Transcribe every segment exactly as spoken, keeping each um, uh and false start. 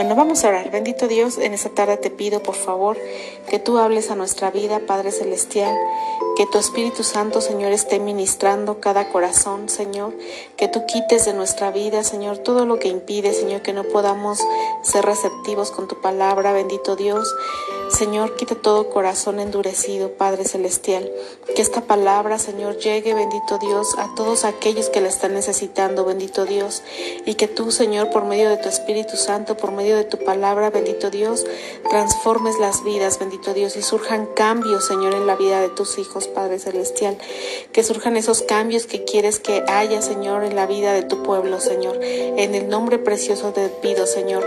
Bueno, vamos a orar. Bendito Dios, en esta tarde te pido, por favor, que tú hables a nuestra vida, Padre Celestial, que tu Espíritu Santo, Señor, esté ministrando cada corazón, Señor, que tú quites de nuestra vida, Señor, todo lo que impide, Señor, que no podamos ser receptivos con tu palabra, bendito Dios. Señor, quita todo corazón endurecido, Padre Celestial. Que esta palabra, Señor, llegue, bendito Dios, a todos aquellos que la están necesitando, bendito Dios. Y que tú, Señor, por medio de tu Espíritu Santo, por medio de tu palabra, bendito Dios, transformes las vidas, bendito Dios, y surjan cambios, Señor, en la vida de tus hijos, Padre Celestial. Que surjan esos cambios que quieres que haya, Señor, en la vida de tu pueblo, Señor. En el nombre precioso te pido, Señor,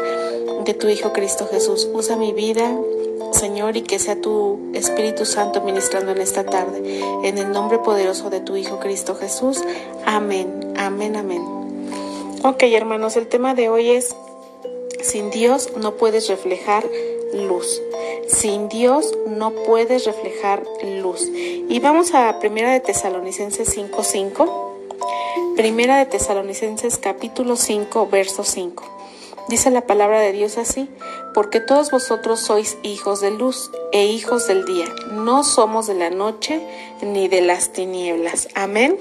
de tu Hijo Cristo Jesús. Usa mi vida, Señor, y que sea tu Espíritu Santo ministrando en esta tarde, en el nombre poderoso de tu Hijo Cristo Jesús. Amén, amén, amén. Ok, hermanos, el tema de hoy es: sin Dios no puedes reflejar luz. Sin Dios no puedes reflejar luz. Y vamos a Primera de Tesalonicenses cinco cinco. Primera de Tesalonicenses capítulo cinco, verso cinco. Dice la palabra de Dios así: porque todos vosotros sois hijos de luz e hijos del día, no somos de la noche ni de las tinieblas. Amén.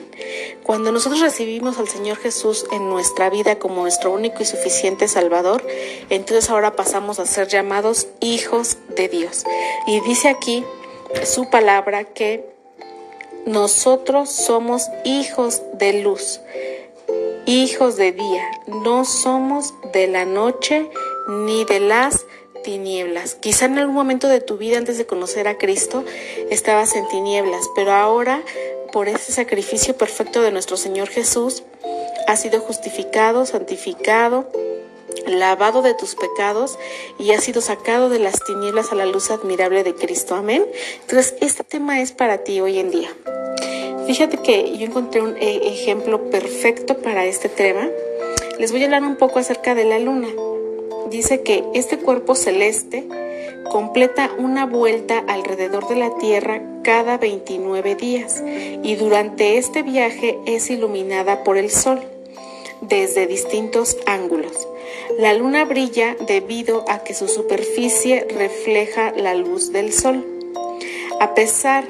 Cuando nosotros recibimos al Señor Jesús en nuestra vida como nuestro único y suficiente Salvador, entonces ahora pasamos a ser llamados hijos de Dios. Y dice aquí su palabra que nosotros somos hijos de luz, hijos de día, no somos de la noche ni de las tinieblas. Quizá en algún momento de tu vida antes de conocer a Cristo estabas en tinieblas, pero ahora por ese sacrificio perfecto de nuestro Señor Jesús has sido justificado, santificado, lavado de tus pecados y has sido sacado de las tinieblas a la luz admirable de Cristo. Amén. Entonces este tema es para ti hoy en día. Fíjate que yo encontré un ejemplo perfecto para este tema. Les voy a hablar un poco acerca de la luna. Dice que este cuerpo celeste completa una vuelta alrededor de la Tierra cada veintinueve días y durante este viaje es iluminada por el sol desde distintos ángulos. La luna brilla debido a que su superficie refleja la luz del sol. A pesar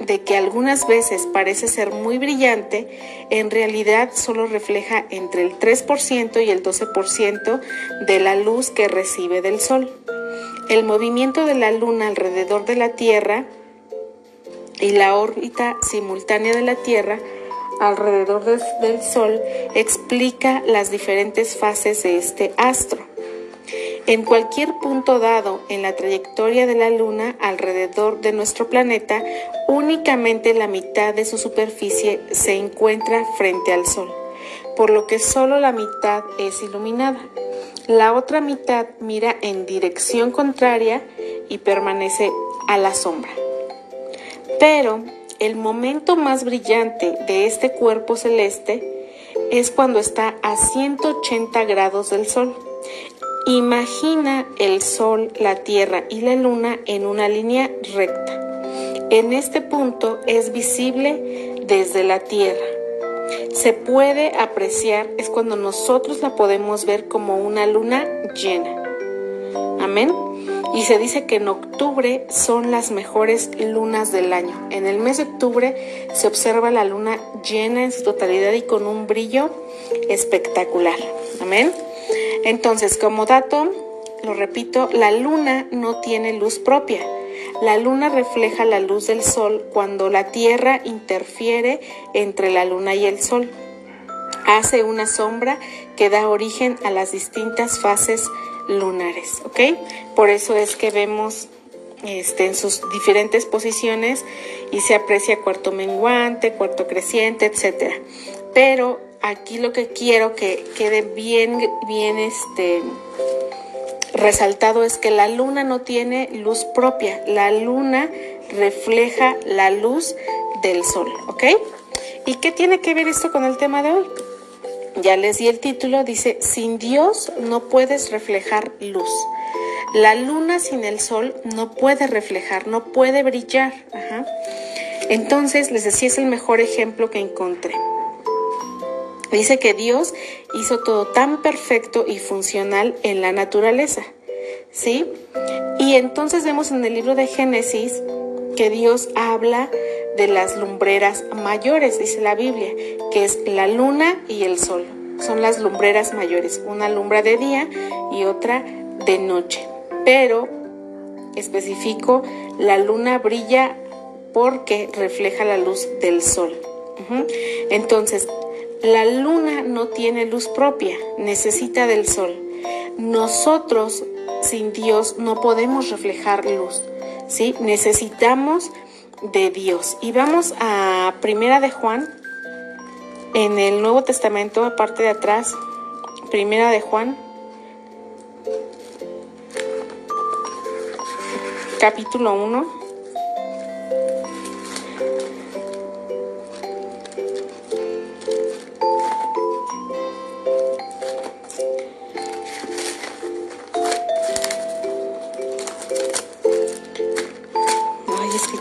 de que algunas veces parece ser muy brillante, en realidad solo refleja entre el tres por ciento y el doce por ciento de la luz que recibe del sol. El movimiento de la luna alrededor de la Tierra y la órbita simultánea de la Tierra alrededor de, del sol explica las diferentes fases de este astro. En cualquier punto dado en la trayectoria de la luna alrededor de nuestro planeta, únicamente la mitad de su superficie se encuentra frente al sol, por lo que solo la mitad es iluminada. La otra mitad mira en dirección contraria y permanece a la sombra. Pero el momento más brillante de este cuerpo celeste es cuando está a ciento ochenta grados del sol. Imagina el sol, la tierra y la luna en una línea recta. En este punto es visible desde la tierra. Se puede apreciar, es cuando nosotros la podemos ver como una luna llena. Amén. Y se dice que en octubre son las mejores lunas del año. En el mes de octubre se observa la luna llena en su totalidad y con un brillo espectacular. Amén. Entonces, como dato, lo repito, la luna no tiene luz propia. La luna refleja la luz del sol cuando la Tierra interfiere entre la luna y el sol. Hace una sombra que da origen a las distintas fases lunares, ¿ok? Por eso es que vemos este, en sus diferentes posiciones y se aprecia cuarto menguante, cuarto creciente, etcétera. Pero aquí lo que quiero que quede bien, bien este, resaltado es que la luna no tiene luz propia. La luna refleja la luz del sol, ¿ok? ¿Y qué tiene que ver esto con el tema de hoy? Ya les di el título, dice: sin Dios no puedes reflejar luz. La luna sin el sol no puede reflejar, no puede brillar. Ajá. Entonces, les decía, es el mejor ejemplo que encontré. Dice que Dios hizo todo tan perfecto y funcional en la naturaleza, ¿sí? Y entonces vemos en el libro de Génesis que Dios habla de las lumbreras mayores, dice la Biblia, que es la luna y el sol. Son las lumbreras mayores, una alumbra de día y otra de noche. Pero, especifico, la luna brilla porque refleja la luz del sol. Entonces, la luna no tiene luz propia, necesita del sol. Nosotros sin Dios no podemos reflejar luz, ¿sí? Necesitamos de Dios. Y vamos a Primera de Juan, en el Nuevo Testamento, la parte de atrás, Primera de Juan, capítulo uno.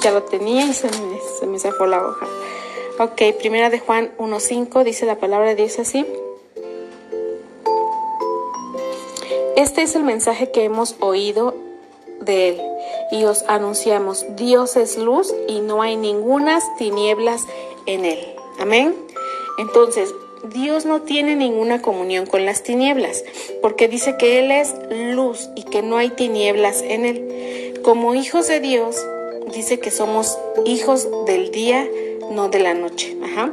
Ya lo tenía y se me, se me zafó la hoja. Ok, Primera de Juan uno cinco dice la palabra de Dios así. Este es el mensaje que hemos oído de Él y os anunciamos: Dios es luz y no hay ningunas tinieblas en Él. Amén. Entonces, Dios no tiene ninguna comunión con las tinieblas, porque dice que Él es luz y que no hay tinieblas en Él. Como hijos de Dios, dice que somos hijos del día, no de la noche. Ajá.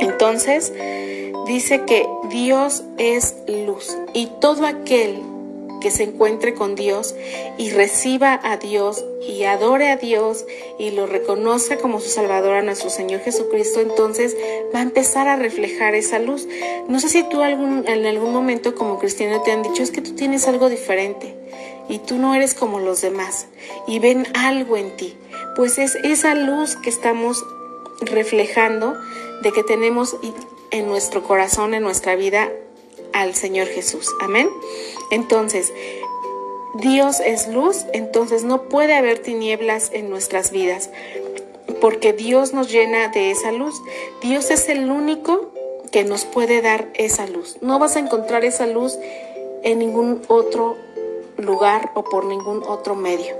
Entonces, dice que Dios es luz. Y todo aquel que se encuentre con Dios y reciba a Dios y adore a Dios y lo reconozca como su Salvador, a nuestro Señor Jesucristo, entonces va a empezar a reflejar esa luz. No sé si tú algún, en algún momento como cristiano te han dicho, es que tú tienes algo diferente y tú no eres como los demás y ven algo en ti. Pues es esa luz que estamos reflejando, de que tenemos en nuestro corazón, en nuestra vida, al Señor Jesús. Amén. Entonces, Dios es luz, entonces no puede haber tinieblas en nuestras vidas, porque Dios nos llena de esa luz. Dios es el único que nos puede dar esa luz. No vas a encontrar esa luz en ningún otro lugar o por ningún otro medio,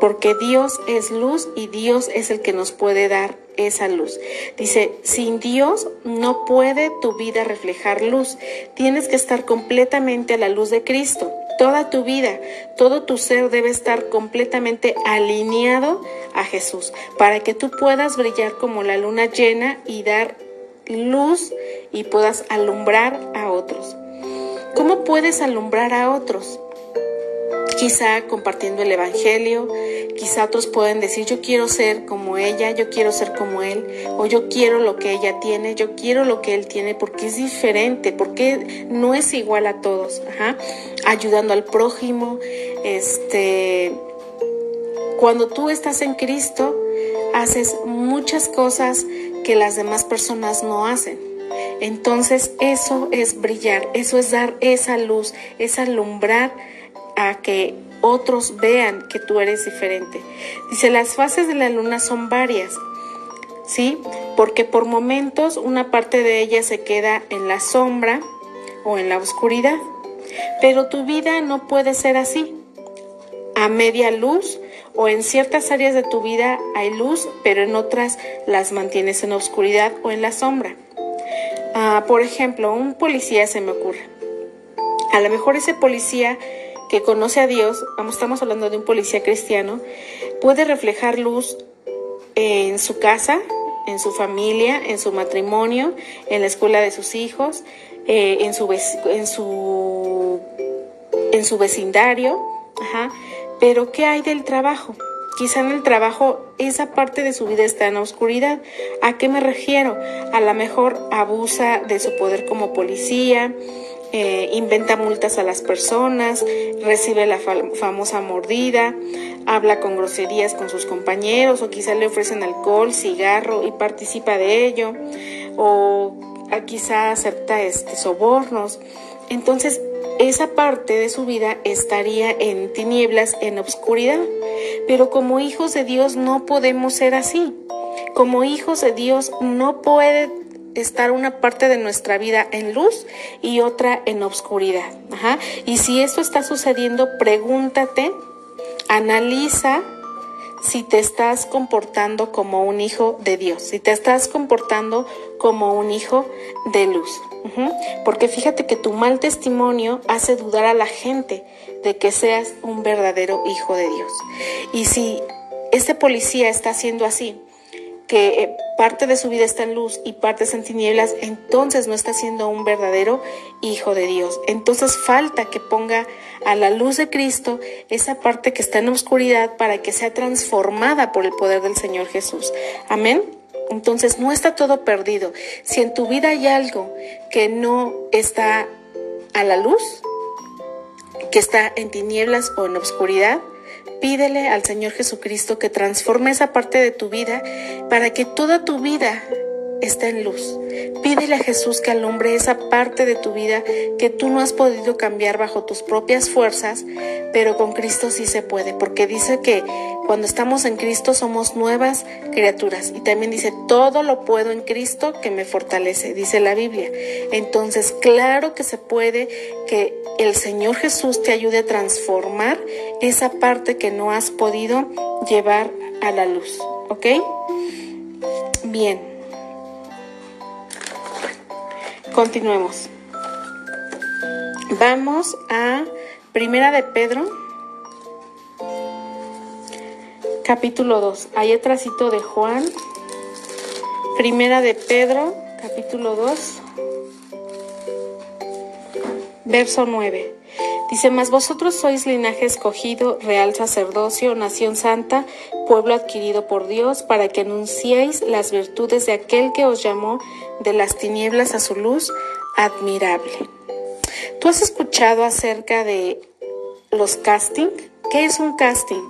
porque Dios es luz y Dios es el que nos puede dar esa luz. Dice, sin Dios no puede tu vida reflejar luz. Tienes que estar completamente a la luz de Cristo. Toda tu vida, todo tu ser debe estar completamente alineado a Jesús, para que tú puedas brillar como la luna llena y dar luz y puedas alumbrar a otros. ¿Cómo puedes alumbrar a otros? Quizá compartiendo el evangelio, quizá otros pueden decir, yo quiero ser como ella, yo quiero ser como él, o yo quiero lo que ella tiene, yo quiero lo que él tiene, porque es diferente, porque no es igual a todos. Ajá. Ayudando al prójimo, este, cuando tú estás en Cristo, haces muchas cosas que las demás personas no hacen. Entonces eso es brillar, eso es dar esa luz, es alumbrar a que otros vean que tú eres diferente. Dice, las fases de la luna son varias, ¿sí? Porque por momentos una parte de ella se queda en la sombra o en la oscuridad, pero tu vida no puede ser así, a media luz, o en ciertas áreas de tu vida hay luz, pero en otras las mantienes en la oscuridad o en la sombra. Uh, por ejemplo, un policía se me ocurre. A lo mejor ese policía que conoce a Dios, estamos hablando de un policía cristiano, puede reflejar luz en su casa, en su familia, en su matrimonio, en la escuela de sus hijos, eh, en, su vec- en, su, en su vecindario. Ajá. Pero ¿qué hay del trabajo? Quizá en el trabajo esa parte de su vida está en la oscuridad. ¿A qué me refiero? A lo mejor abusa de su poder como policía, eh, inventa multas a las personas, recibe la fam- famosa mordida, habla con groserías con sus compañeros, o quizá le ofrecen alcohol, cigarro y participa de ello, o quizá acepta este, sobornos. Entonces, esa parte de su vida estaría en tinieblas, en obscuridad. Pero como hijos de Dios no podemos ser así. Como hijos de Dios no puede estar una parte de nuestra vida en luz y otra en obscuridad. Ajá. Y si esto está sucediendo, pregúntate, analiza si te estás comportando como un hijo de Dios, si te estás comportando como un hijo de luz. Uh-huh. Porque fíjate que tu mal testimonio hace dudar a la gente de que seas un verdadero hijo de Dios. Y si este policía está haciendo así, que parte de su vida está en luz y parte está en tinieblas, entonces no está siendo un verdadero hijo de Dios. Entonces falta que ponga a la luz de Cristo esa parte que está en oscuridad para que sea transformada por el poder del Señor Jesús. Amén. Entonces no está todo perdido. Si en tu vida hay algo que no está a la luz, que está en tinieblas o en oscuridad, pídele al Señor Jesucristo que transforme esa parte de tu vida para que toda tu vida esté en luz. Pídele a Jesús que alumbre esa parte de tu vida que tú no has podido cambiar bajo tus propias fuerzas, pero con Cristo sí se puede, porque dice que cuando estamos en Cristo somos nuevas criaturas. Y también dice, todo lo puedo en Cristo que me fortalece, dice la Biblia. Entonces, claro que se puede, que el Señor Jesús te ayude a transformar esa parte que no has podido llevar a la luz, ¿ok? Bien. Continuemos. Vamos a Primera de Pedro, capítulo dos. Ahí atrásito de Juan. Primera de Pedro, capítulo dos. Verso nueve. Dice, mas vosotros sois linaje escogido, real sacerdocio, nación santa, pueblo adquirido por Dios, para que anunciéis las virtudes de aquel que os llamó de las tinieblas a su luz admirable. ¿Tú has escuchado acerca de los casting? ¿Qué es un casting?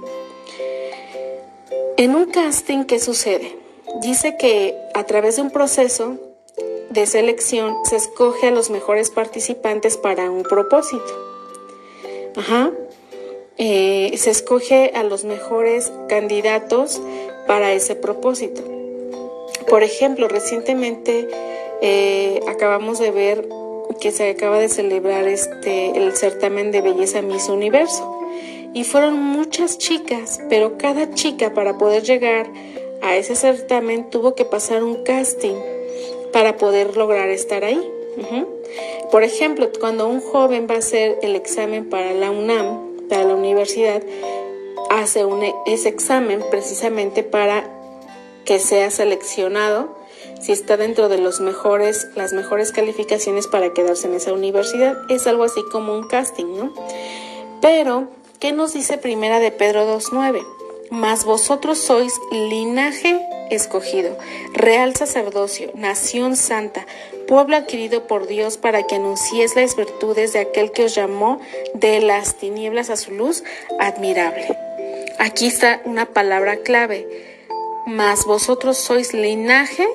En un casting, ¿qué sucede? Dice que a través de un proceso de selección se escoge a los mejores participantes para un propósito. Ajá. Eh, se escoge a los mejores candidatos para ese propósito. Por ejemplo, recientemente eh, acabamos de ver que se acaba de celebrar este el certamen de belleza Miss Universo. Y fueron muchas chicas, pero cada chica para poder llegar a ese certamen tuvo que pasar un casting para poder lograr estar ahí. Uh-huh. Por ejemplo, cuando un joven va a hacer el examen para la UNAM, para la universidad, hace un, ese examen precisamente para que sea seleccionado, si está dentro de los mejores, las mejores calificaciones para quedarse en esa universidad. Es algo así como un casting, ¿no? Pero, ¿qué nos dice Primera de Pedro dos nueve? Mas vosotros sois linaje escogido, real sacerdocio, nación santa, pueblo adquirido por Dios, para que anunciéis las virtudes de aquel que os llamó de las tinieblas a su luz admirable. Aquí está una palabra clave. Mas vosotros sois linaje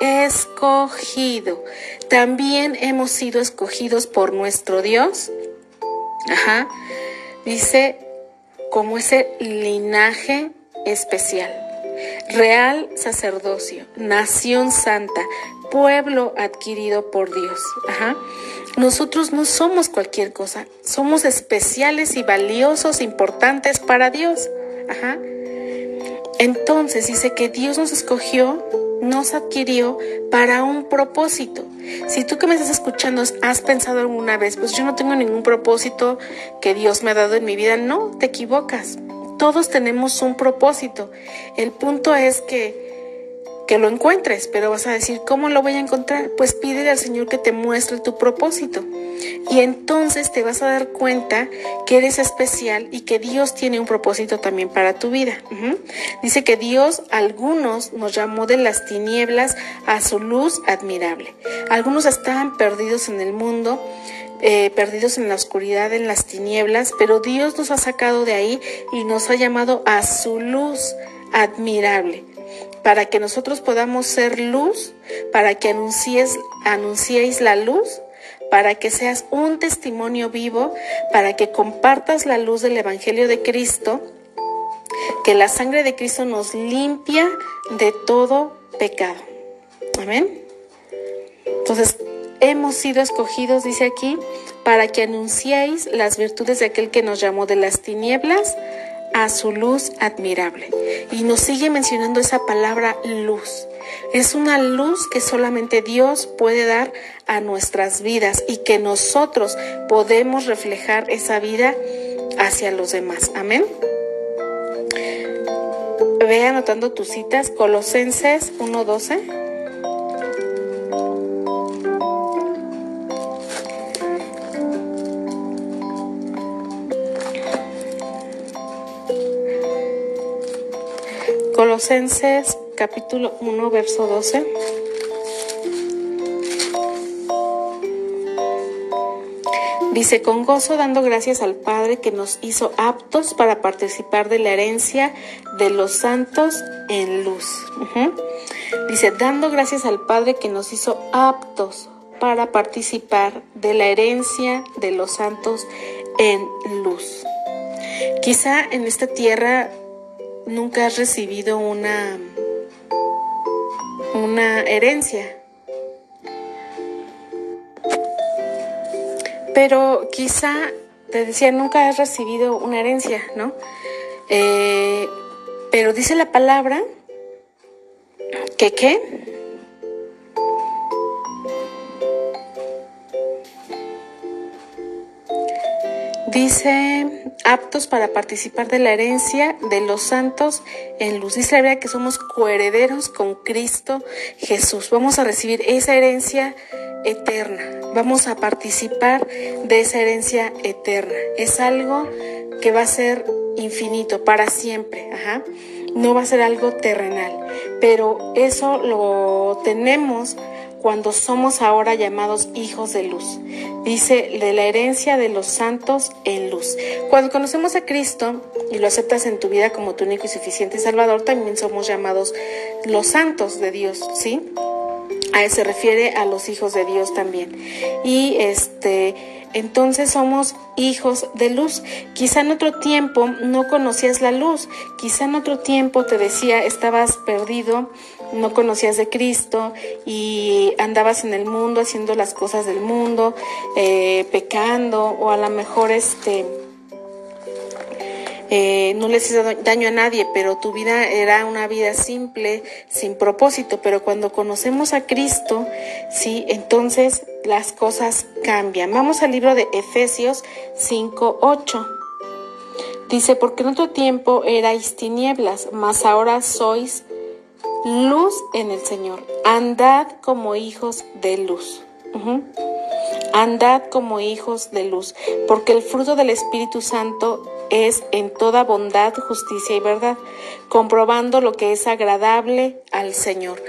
escogido. También hemos sido escogidos por nuestro Dios. Ajá. Dice, como ese linaje especial. Real sacerdocio, nación santa, pueblo adquirido por Dios. Ajá. Nosotros no somos cualquier cosa, somos especiales y valiosos, importantes para Dios. Ajá. Entonces dice que Dios nos escogió, nos adquirió para un propósito. Si tú que me estás escuchando has pensado alguna vez, pues yo no tengo ningún propósito que Dios me ha dado en mi vida, no, te equivocas. Todos tenemos un propósito. El punto es que, que lo encuentres, pero vas a decir, ¿cómo lo voy a encontrar? Pues pídele al Señor que te muestre tu propósito. Y entonces te vas a dar cuenta que eres especial y que Dios tiene un propósito también para tu vida. Uh-huh. Dice que Dios a algunos nos llamó de las tinieblas a su luz admirable. Algunos estaban perdidos en el mundo, eh, perdidos en la oscuridad, en las tinieblas, pero Dios nos ha sacado de ahí y nos ha llamado a su luz admirable, para que nosotros podamos ser luz, para que anuncies, anunciéis la luz, para que seas un testimonio vivo, para que compartas la luz del Evangelio de Cristo, que la sangre de Cristo nos limpia de todo pecado. Amén. Entonces, hemos sido escogidos, dice aquí, para que anunciéis las virtudes de aquel que nos llamó de las tinieblas a su luz admirable. Y nos sigue mencionando esa palabra luz. Es una luz que solamente Dios puede dar a nuestras vidas y que nosotros podemos reflejar esa vida hacia los demás. Amén. Ve anotando tus citas. Colosenses uno doce. Colosenses capítulo uno, verso doce. Dice: con gozo dando gracias al Padre que nos hizo aptos para participar de la herencia de los santos en luz. Uh-huh. Dice, dando gracias al Padre que nos hizo aptos para participar de la herencia de los santos en luz. Quizá en esta tierra nunca has recibido una, una herencia. Pero quizá, te decía, nunca has recibido una herencia, ¿no? Eh, pero dice la palabra que ¿qué? Dice, aptos para participar de la herencia de los santos en luz. Dice la Biblia que somos coherederos con Cristo Jesús. Vamos a recibir esa herencia eterna. Vamos a participar de esa herencia eterna. Es algo que va a ser infinito, para siempre. Ajá. No va a ser algo terrenal. Pero eso lo tenemos cuando somos ahora llamados hijos de luz. Dice, de la herencia de los santos en luz. Cuando conocemos a Cristo y lo aceptas en tu vida como tu único y suficiente Salvador, también somos llamados los santos de Dios, ¿sí? A eso se refiere a los hijos de Dios también. Y este, entonces somos hijos de luz. Quizá en otro tiempo no conocías la luz. Quizá en otro tiempo, te decía, estabas perdido, no conocías de Cristo y andabas en el mundo haciendo las cosas del mundo, eh, pecando, o a lo mejor este eh, no le hacías daño a nadie, pero tu vida era una vida simple, sin propósito. Pero cuando conocemos a Cristo, sí, entonces las cosas cambian. Vamos al libro de Efesios cinco ocho. Dice, porque en otro tiempo erais tinieblas, mas ahora sois luz en el Señor. Andad como hijos de luz. Uh-huh. Andad como hijos de luz, porque el fruto del Espíritu Santo es en toda bondad, justicia y verdad, comprobando lo que es agradable al Señor.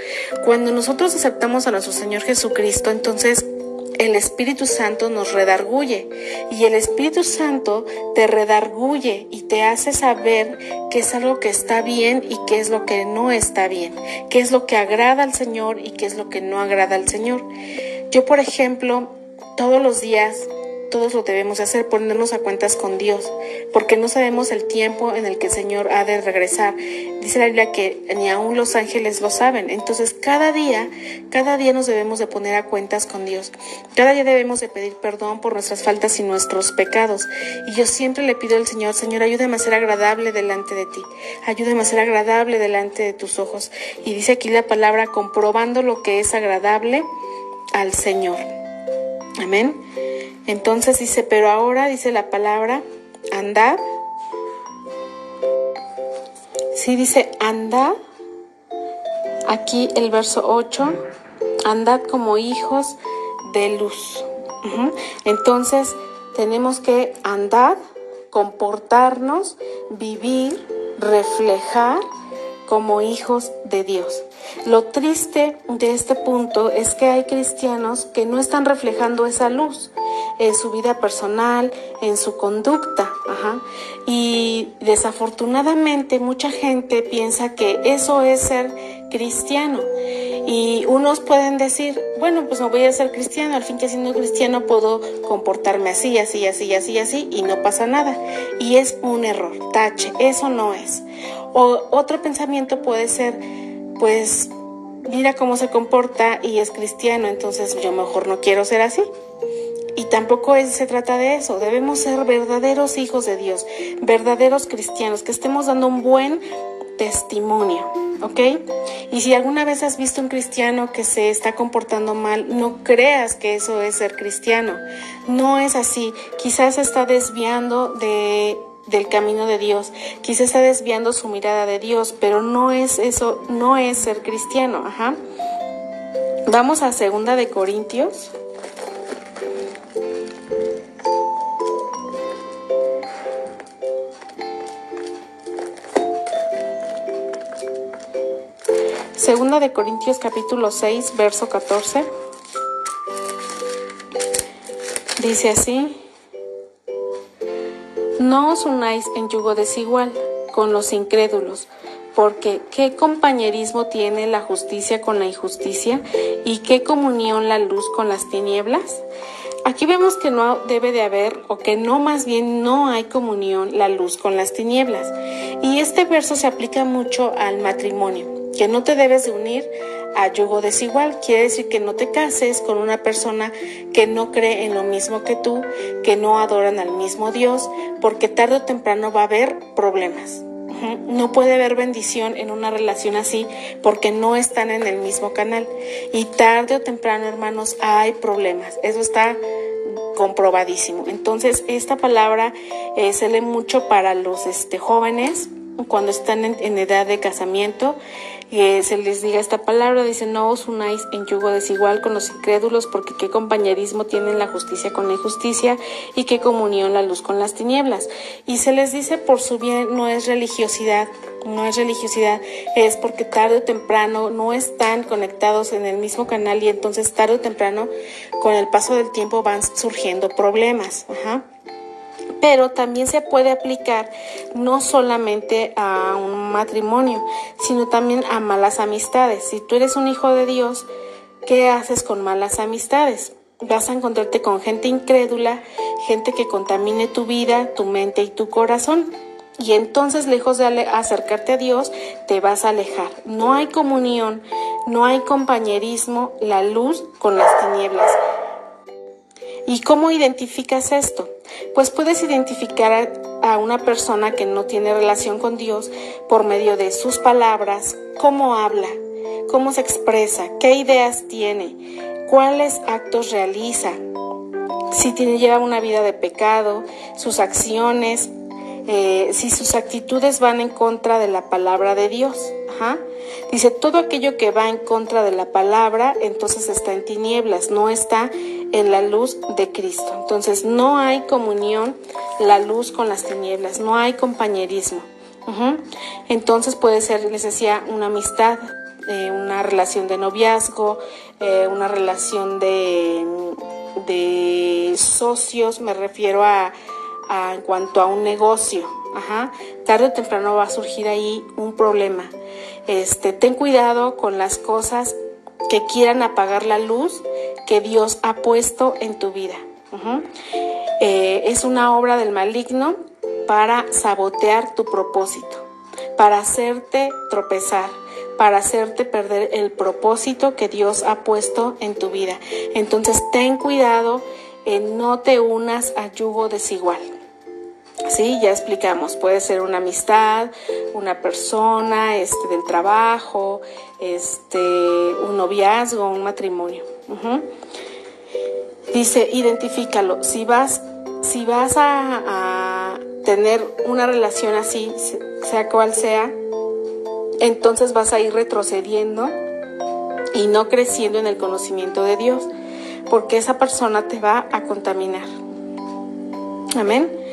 Cuando nosotros aceptamos a nuestro Señor Jesucristo, entonces el Espíritu Santo nos redarguye, y el Espíritu Santo te redarguye y te hace saber qué es algo que está bien y qué es lo que no está bien, qué es lo que agrada al Señor y qué es lo que no agrada al Señor. Yo, por ejemplo, todos los días, todos lo debemos hacer, ponernos a cuentas con Dios, porque no sabemos el tiempo en el que el Señor ha de regresar. Dice la Biblia que ni aún los ángeles lo saben. Entonces cada día, cada día nos debemos de poner a cuentas con Dios. Cada día debemos de pedir perdón por nuestras faltas y nuestros pecados. Y yo siempre le pido al Señor, Señor, ayúdame a ser agradable delante de ti. Ayúdame a ser agradable delante de tus ojos. Y dice aquí la palabra, comprobando lo que es agradable al Señor. Amén. Entonces dice, pero ahora dice la palabra, andad. Sí, dice, andad. Aquí el verso ocho, andad como hijos de luz. Uh-huh. Entonces tenemos que andar, comportarnos, vivir, reflejar como hijos de Dios. Lo triste de este punto es que hay cristianos que no están reflejando esa luz en su vida personal, en su conducta. Ajá. Y desafortunadamente mucha gente piensa que eso es ser cristiano. Y unos pueden decir, bueno, pues no voy a ser cristiano, al fin que siendo cristiano puedo comportarme así, así, así, así, así, y no pasa nada. Y es un error, tache, eso no es. O otro pensamiento puede ser, pues mira cómo se comporta y es cristiano, entonces yo mejor no quiero ser así. Y tampoco es, se trata de eso. Debemos ser verdaderos hijos de Dios, verdaderos cristianos, que estemos dando un buen testimonio, ¿ok? Y si alguna vez has visto un cristiano que se está comportando mal, no creas que eso es ser cristiano. No es así. Quizás se está desviando de... del camino de Dios, quizás está desviando su mirada de Dios, pero no es eso, no es ser cristiano. Ajá. Vamos a segunda de Corintios. Segunda de Corintios capítulo seis, verso catorce. Dice así: no os unáis en yugo desigual con los incrédulos, porque ¿qué compañerismo tiene la justicia con la injusticia? ¿Y qué comunión la luz con las tinieblas? Aquí vemos que no debe de haber, o que no, más bien no hay comunión la luz con las tinieblas. Y este verso se aplica mucho al matrimonio, que no te debes de unir a yugo desigual. Quiere decir que no te cases con una persona que no cree en lo mismo que tú, que no adoran al mismo Dios, porque tarde o temprano va a haber problemas. No puede haber bendición en una relación así, porque no están en el mismo canal. Y tarde o temprano, hermanos, hay problemas. Eso está comprobadísimo. Entonces, esta palabra eh, se lee mucho para los este, jóvenes cuando están en, en edad de casamiento. Eh, se les diga esta palabra, dice: no os unáis en yugo desigual con los incrédulos, porque qué compañerismo tienen la justicia con la injusticia y qué comunión la luz con las tinieblas. Y se les dice por su bien, no es religiosidad, no es religiosidad, es porque tarde o temprano no están conectados en el mismo canal, y entonces tarde o temprano, con el paso del tiempo, van surgiendo problemas. Ajá. Pero también se puede aplicar no solamente a un matrimonio, sino también a malas amistades. Si tú eres un hijo de Dios, ¿qué haces con malas amistades? Vas a encontrarte con gente incrédula, gente que contamine tu vida, tu mente y tu corazón. Y entonces, lejos de acercarte a Dios, te vas a alejar. No hay comunión, no hay compañerismo, la luz con las tinieblas. ¿Y cómo identificas esto? Pues puedes identificar a, a una persona que no tiene relación con Dios por medio de sus palabras, cómo habla, cómo se expresa, qué ideas tiene, cuáles actos realiza, si tiene, lleva una vida de pecado, sus acciones, eh, si sus actitudes van en contra de la palabra de Dios. Ajá. Dice, todo aquello que va en contra de la palabra, entonces está en tinieblas, no está en la luz de Cristo. Entonces, no hay comunión la luz con las tinieblas, no hay compañerismo. Uh-huh. Entonces puede ser, les decía, una amistad, eh, una relación de noviazgo, eh, una relación de, de socios, me refiero a, a en cuanto a un negocio. Ajá. Tarde o temprano va a surgir ahí un problema. Este, ten cuidado con las cosas que quieran apagar la luz que Dios ha puesto en tu vida. Uh-huh. eh, es una obra del maligno para sabotear tu propósito, para hacerte tropezar, para hacerte perder el propósito que Dios ha puesto en tu vida. Entonces, ten cuidado en no te unas a yugo desigual. Sí, ya explicamos, puede ser una amistad, una persona, este, del trabajo, este, un noviazgo, un matrimonio. Uh-huh. Dice, identifícalo. Si vas, si vas a, a tener una relación así, sea cual sea, entonces vas a ir retrocediendo y no creciendo en el conocimiento de Dios, porque esa persona te va a contaminar. Amén.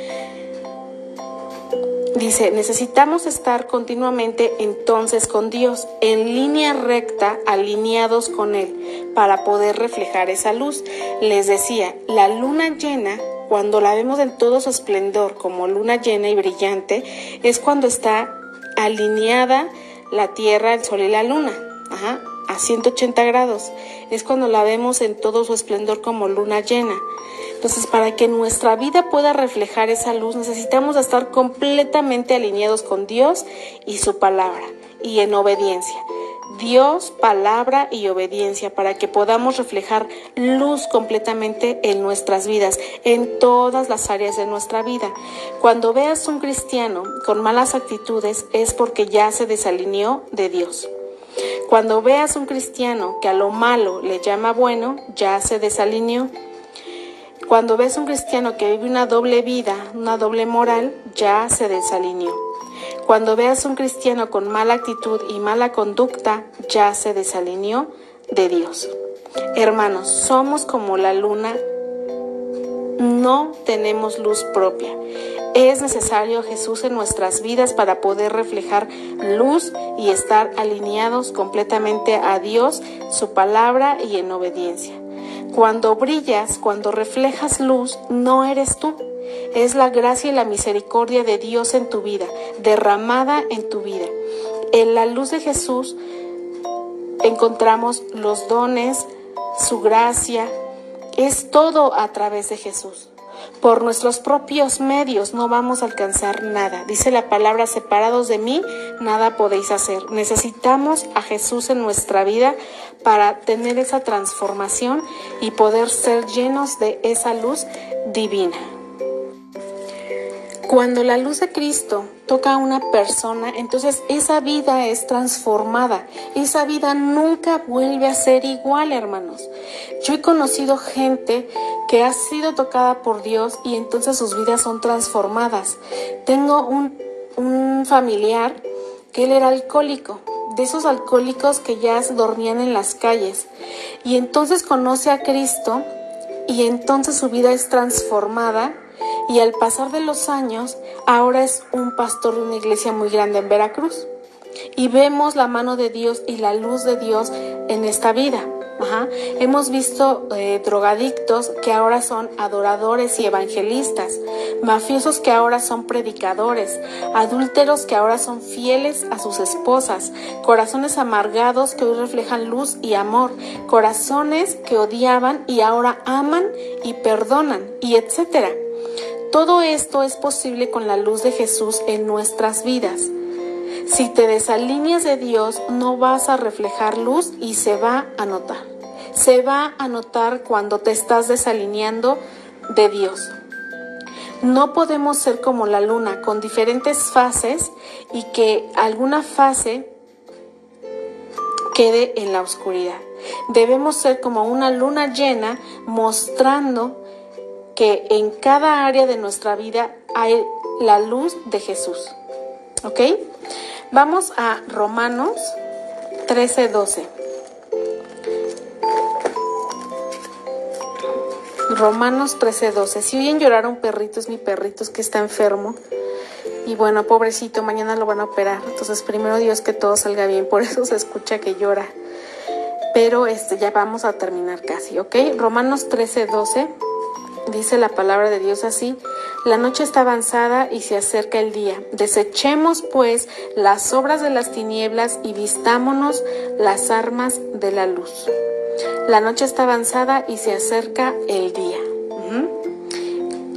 Dice, necesitamos estar continuamente entonces con Dios, en línea recta, alineados con Él, para poder reflejar esa luz. Les decía, la luna llena, cuando la vemos en todo su esplendor, como luna llena y brillante, es cuando está alineada la tierra, el sol y la luna, ajá, a ciento ochenta grados. Es cuando la vemos en todo su esplendor como luna llena. Entonces, para que nuestra vida pueda reflejar esa luz, necesitamos estar completamente alineados con Dios y su palabra, y en obediencia. Dios, palabra y obediencia, para que podamos reflejar luz completamente en nuestras vidas, en todas las áreas de nuestra vida. Cuando veas un cristiano con malas actitudes es porque ya se desalineó de Dios. Cuando veas un cristiano que a lo malo le llama bueno, ya se desalineó. Cuando ves un cristiano que vive una doble vida, una doble moral, ya se desalineó. Cuando veas un cristiano con mala actitud y mala conducta, ya se desalineó de Dios. Hermanos, somos como la luna, no tenemos luz propia. Es necesario Jesús en nuestras vidas para poder reflejar luz y estar alineados completamente a Dios, su palabra y en obediencia. Cuando brillas, cuando reflejas luz, no eres tú. Es la gracia y la misericordia de Dios en tu vida, derramada en tu vida. En la luz de Jesús encontramos los dones, su gracia. Es todo a través de Jesús. Por nuestros propios medios no vamos a alcanzar nada. Dice la palabra, separados de mí, nada podéis hacer. Necesitamos a Jesús en nuestra vida para tener esa transformación y poder ser llenos de esa luz divina. Cuando la luz de Cristo toca a una persona, entonces esa vida es transformada. Esa vida nunca vuelve a ser igual, hermanos. Yo he conocido gente que ha sido tocada por Dios y entonces sus vidas son transformadas. Tengo un, un familiar que él era alcohólico, de esos alcohólicos que ya dormían en las calles. Y entonces conoce a Cristo y entonces su vida es transformada. Y al pasar de los años, ahora es un pastor de una iglesia muy grande en Veracruz. Y vemos la mano de Dios y la luz de Dios en esta vida. Ajá. Hemos visto eh, drogadictos que ahora son adoradores y evangelistas, mafiosos que ahora son predicadores, adúlteros que ahora son fieles a sus esposas, corazones amargados que hoy reflejan luz y amor, corazones que odiaban y ahora aman y perdonan, y etcétera. Todo esto es posible con la luz de Jesús en nuestras vidas. Si te desalineas de Dios, no vas a reflejar luz y se va a notar. Se va a notar cuando te estás desalineando de Dios. No podemos ser como la luna, con diferentes fases y que alguna fase quede en la oscuridad. Debemos ser como una luna llena, mostrando que en cada área de nuestra vida hay la luz de Jesús. ¿Ok? Vamos a Romanos trece doce. Romanos trece doce. Si oyen llorar a un perrito, es mi perrito, es que está enfermo. Y bueno, pobrecito, mañana lo van a operar. Entonces, primero Dios, que todo salga bien. Por eso se escucha que llora. Pero este, ya vamos a terminar casi, ¿ok? Romanos trece doce. Dice la palabra de Dios así: la noche está avanzada y se acerca el día. Desechemos pues las obras de las tinieblas y vistámonos las armas de la luz. La noche está avanzada y se acerca el día.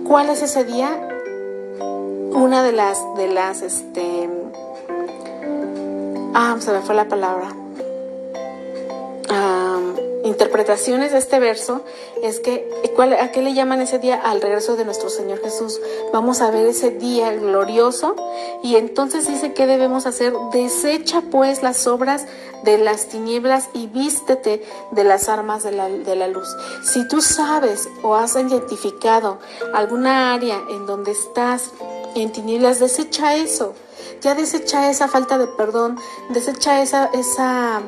¿Cuál es ese día? Una de las, de las, este... Ah, se me fue la palabra. Ah... Interpretaciones de este verso es que, ¿cuál, ¿a qué le llaman ese día? Al regreso de nuestro Señor Jesús. Vamos a ver ese día glorioso y entonces dice que debemos hacer: desecha pues las obras de las tinieblas y vístete de las armas de la, de la luz. Si tú sabes o has identificado alguna área en donde estás en tinieblas, desecha eso. Ya desecha esa falta de perdón, desecha esa... esa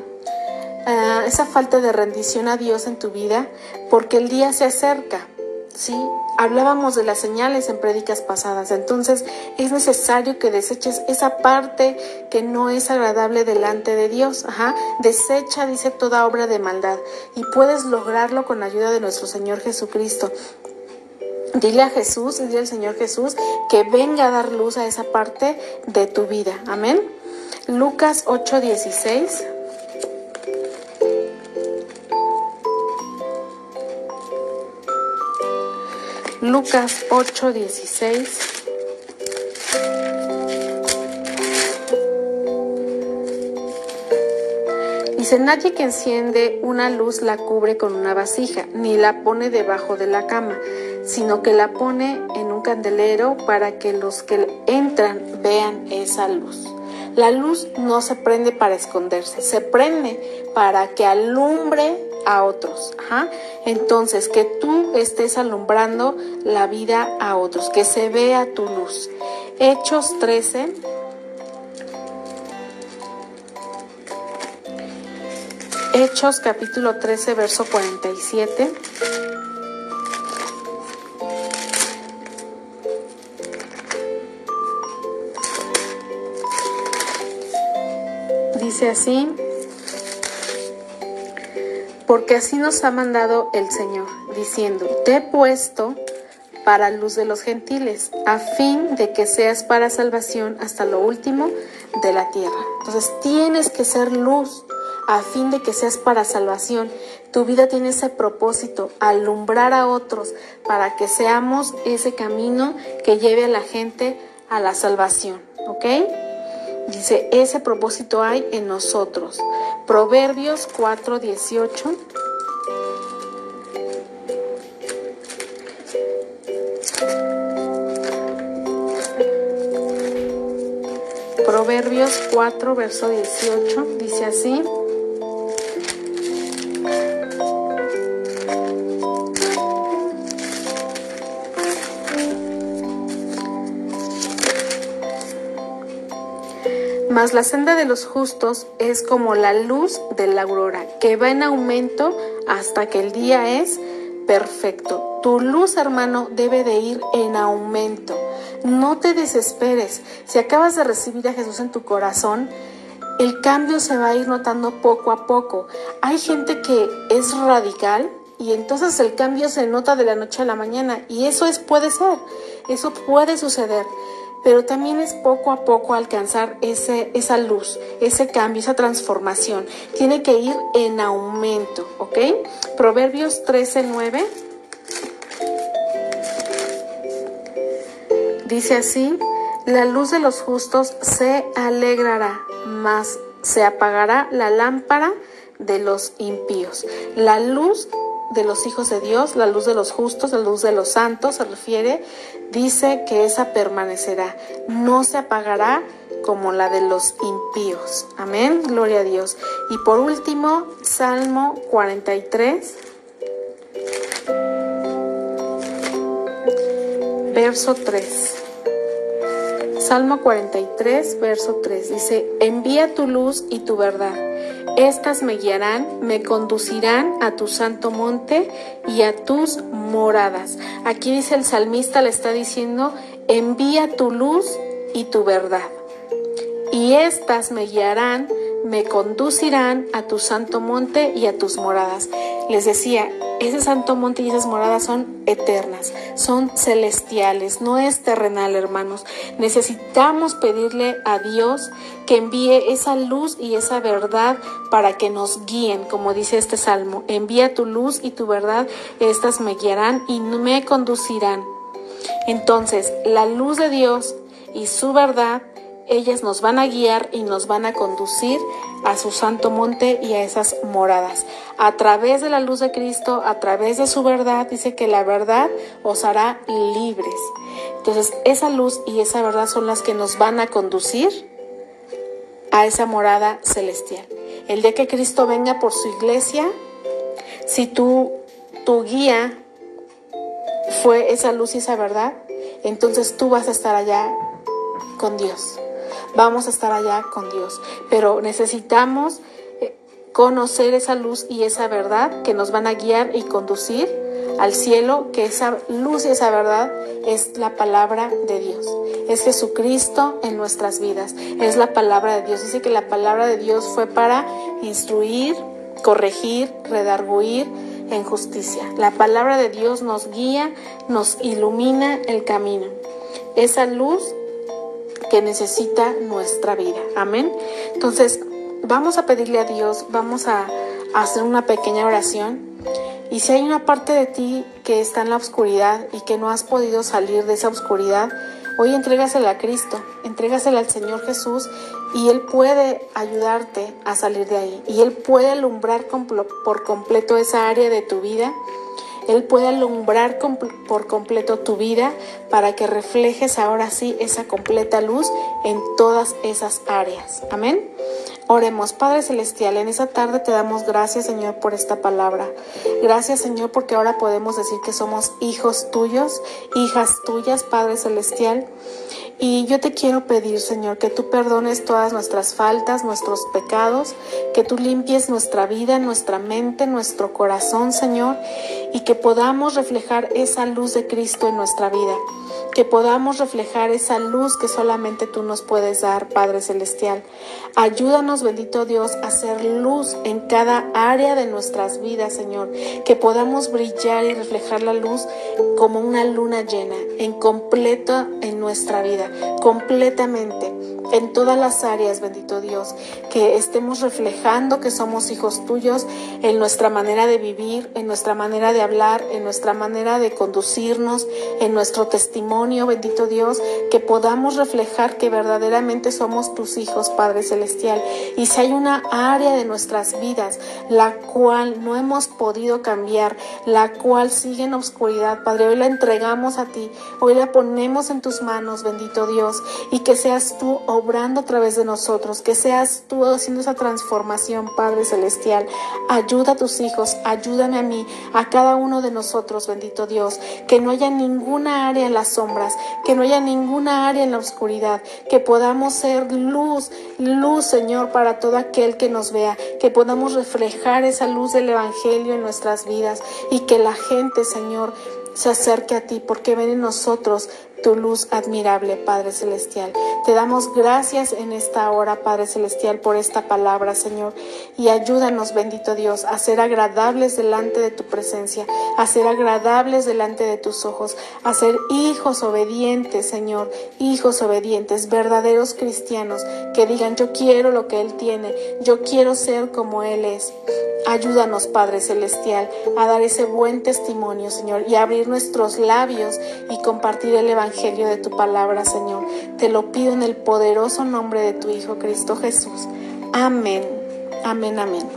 Uh, esa falta de rendición a Dios en tu vida, porque el día se acerca, ¿sí? Hablábamos de las señales en prédicas pasadas, entonces es necesario que deseches esa parte que no es agradable delante de Dios. Ajá. Desecha, dice, toda obra de maldad, y puedes lograrlo con la ayuda de nuestro Señor Jesucristo. Dile a Jesús, dile al Señor Jesús que venga a dar luz a esa parte de tu vida. Amén. Lucas ocho dieciséis. Lucas ocho dieciséis. Dice, nadie que enciende una luz la cubre con una vasija, ni la pone debajo de la cama, sino que la pone en un candelero para que los que entran vean esa luz. La luz no se prende para esconderse, se prende para que alumbre a otros. Ajá. Entonces, que tú estés alumbrando la vida a otros, que se vea tu luz. Hechos trece. Hechos capítulo trece, verso cuarenta y siete. Dice así: porque así nos ha mandado el Señor, diciendo, te he puesto para luz de los gentiles, a fin de que seas para salvación hasta lo último de la tierra. Entonces tienes que ser luz, a fin de que seas para salvación. Tu vida tiene ese propósito, alumbrar a otros, para que seamos ese camino que lleve a la gente a la salvación, ¿ok? Dice, ese propósito hay en nosotros. Proverbios cuatro dieciocho. Proverbios cuatro, verso dieciocho, dice así. Mas la senda de los justos es como la luz de la aurora, que va en aumento hasta que el día es perfecto. Tu luz, hermano, debe de ir en aumento. No te desesperes. Si acabas de recibir a Jesús en tu corazón, el cambio se va a ir notando poco a poco. Hay gente que es radical y entonces el cambio se nota de la noche a la mañana, y eso es, puede ser, eso puede suceder. Pero también es poco a poco alcanzar ese, esa luz, ese cambio, esa transformación. Tiene que ir en aumento, ¿ok? Proverbios trece nueve dice así: la luz de los justos se alegrará, mas se apagará la lámpara de los impíos. La luz de los hijos de Dios, la luz de los justos, la luz de los santos, se refiere, dice que esa permanecerá, no se apagará como la de los impíos. Amén, gloria a Dios. Y por último, Salmo cuarenta y tres, verso tres. Salmo cuarenta y tres, verso tres, dice: envía tu luz y tu verdad. Estas me guiarán, me conducirán a tu santo monte y a tus moradas. Aquí dice el salmista, le está diciendo, envía tu luz y tu verdad. Y estas me guiarán, me conducirán a tu santo monte y a tus moradas. Les decía, ese santo monte y esas moradas son eternas, son celestiales, no es terrenal, hermanos. Necesitamos pedirle a Dios que envíe esa luz y esa verdad para que nos guíen, como dice este salmo. Envía tu luz y tu verdad, estas me guiarán y me conducirán. Entonces, la luz de Dios y su verdad, ellas nos van a guiar y nos van a conducir a su santo monte y a esas moradas. A través de la luz de Cristo, a través de su verdad, dice que la verdad os hará libres. Entonces, esa luz y esa verdad son las que nos van a conducir a esa morada celestial. El día que Cristo venga por su iglesia, si tu, tu guía fue esa luz y esa verdad, entonces tú vas a estar allá con Dios. Vamos a estar allá con Dios, pero necesitamos conocer esa luz y esa verdad que nos van a guiar y conducir al cielo, que esa luz y esa verdad es la palabra de Dios, es Jesucristo en nuestras vidas, es la palabra de Dios. Dice que la palabra de Dios fue para instruir, corregir, redarguir en justicia. La palabra de Dios nos guía, nos ilumina el camino, esa luz que necesita nuestra vida. Amén. Entonces, vamos a pedirle a Dios, vamos a, a hacer una pequeña oración. Y si hay una parte de ti que está en la oscuridad y que no has podido salir de esa oscuridad, Hoy entrégasela a Cristo, entrégasela al Señor Jesús y Él puede ayudarte a salir de ahí. Y Él puede alumbrar por completo esa área de tu vida. Él puede alumbrar por completo tu vida para que reflejes ahora sí esa completa luz en todas esas áreas. Amén. Oremos. Padre Celestial, en esta tarde te damos gracias, Señor, por esta palabra. Gracias, Señor, porque ahora podemos decir que somos hijos tuyos, hijas tuyas, Padre Celestial. Y yo te quiero pedir, Señor, que tú perdones todas nuestras faltas, nuestros pecados, que tú limpies nuestra vida, nuestra mente, nuestro corazón, Señor, y que podamos reflejar esa luz de Cristo en nuestra vida. Que podamos reflejar esa luz que solamente tú nos puedes dar, Padre Celestial. Ayúdanos, bendito Dios, a hacer luz en cada área de nuestras vidas, Señor. Que podamos brillar y reflejar la luz como una luna llena, en completo en nuestra vida, completamente, en todas las áreas, bendito Dios. Que estemos reflejando que somos hijos tuyos en nuestra manera de vivir, en nuestra manera de hablar, en nuestra manera de conducirnos, en nuestro testimonio. Bendito Dios, que podamos reflejar que verdaderamente somos tus hijos, Padre Celestial. Y si hay una área de nuestras vidas la cual no hemos podido cambiar, la cual sigue en oscuridad, Padre, hoy la entregamos a ti, hoy la ponemos en tus manos, bendito Dios, y que seas tú obrando a través de nosotros, que seas tú haciendo esa transformación, Padre Celestial. Ayuda a tus hijos, ayúdame a mí, a cada uno de nosotros, bendito Dios, que no haya ninguna área en la sombra, que no haya ninguna área en la oscuridad, que podamos ser luz, luz, Señor, para todo aquel que nos vea, que podamos reflejar esa luz del Evangelio en nuestras vidas y que la gente, Señor, se acerque a ti, porque ven en nosotros tu luz admirable, Padre Celestial. Te damos gracias en esta hora, Padre Celestial, por esta palabra, Señor, y ayúdanos, bendito Dios, a ser agradables delante de tu presencia, a ser agradables delante de tus ojos, a ser hijos obedientes, Señor, hijos obedientes, verdaderos cristianos, que digan: yo quiero lo que Él tiene, yo quiero ser como Él es. Ayúdanos, Padre Celestial, a dar ese buen testimonio, Señor, y abrir nuestros labios y compartir el Evangelio de tu palabra, Señor. Te lo pido en el poderoso nombre de tu Hijo Cristo Jesús. Amén, amén, amén.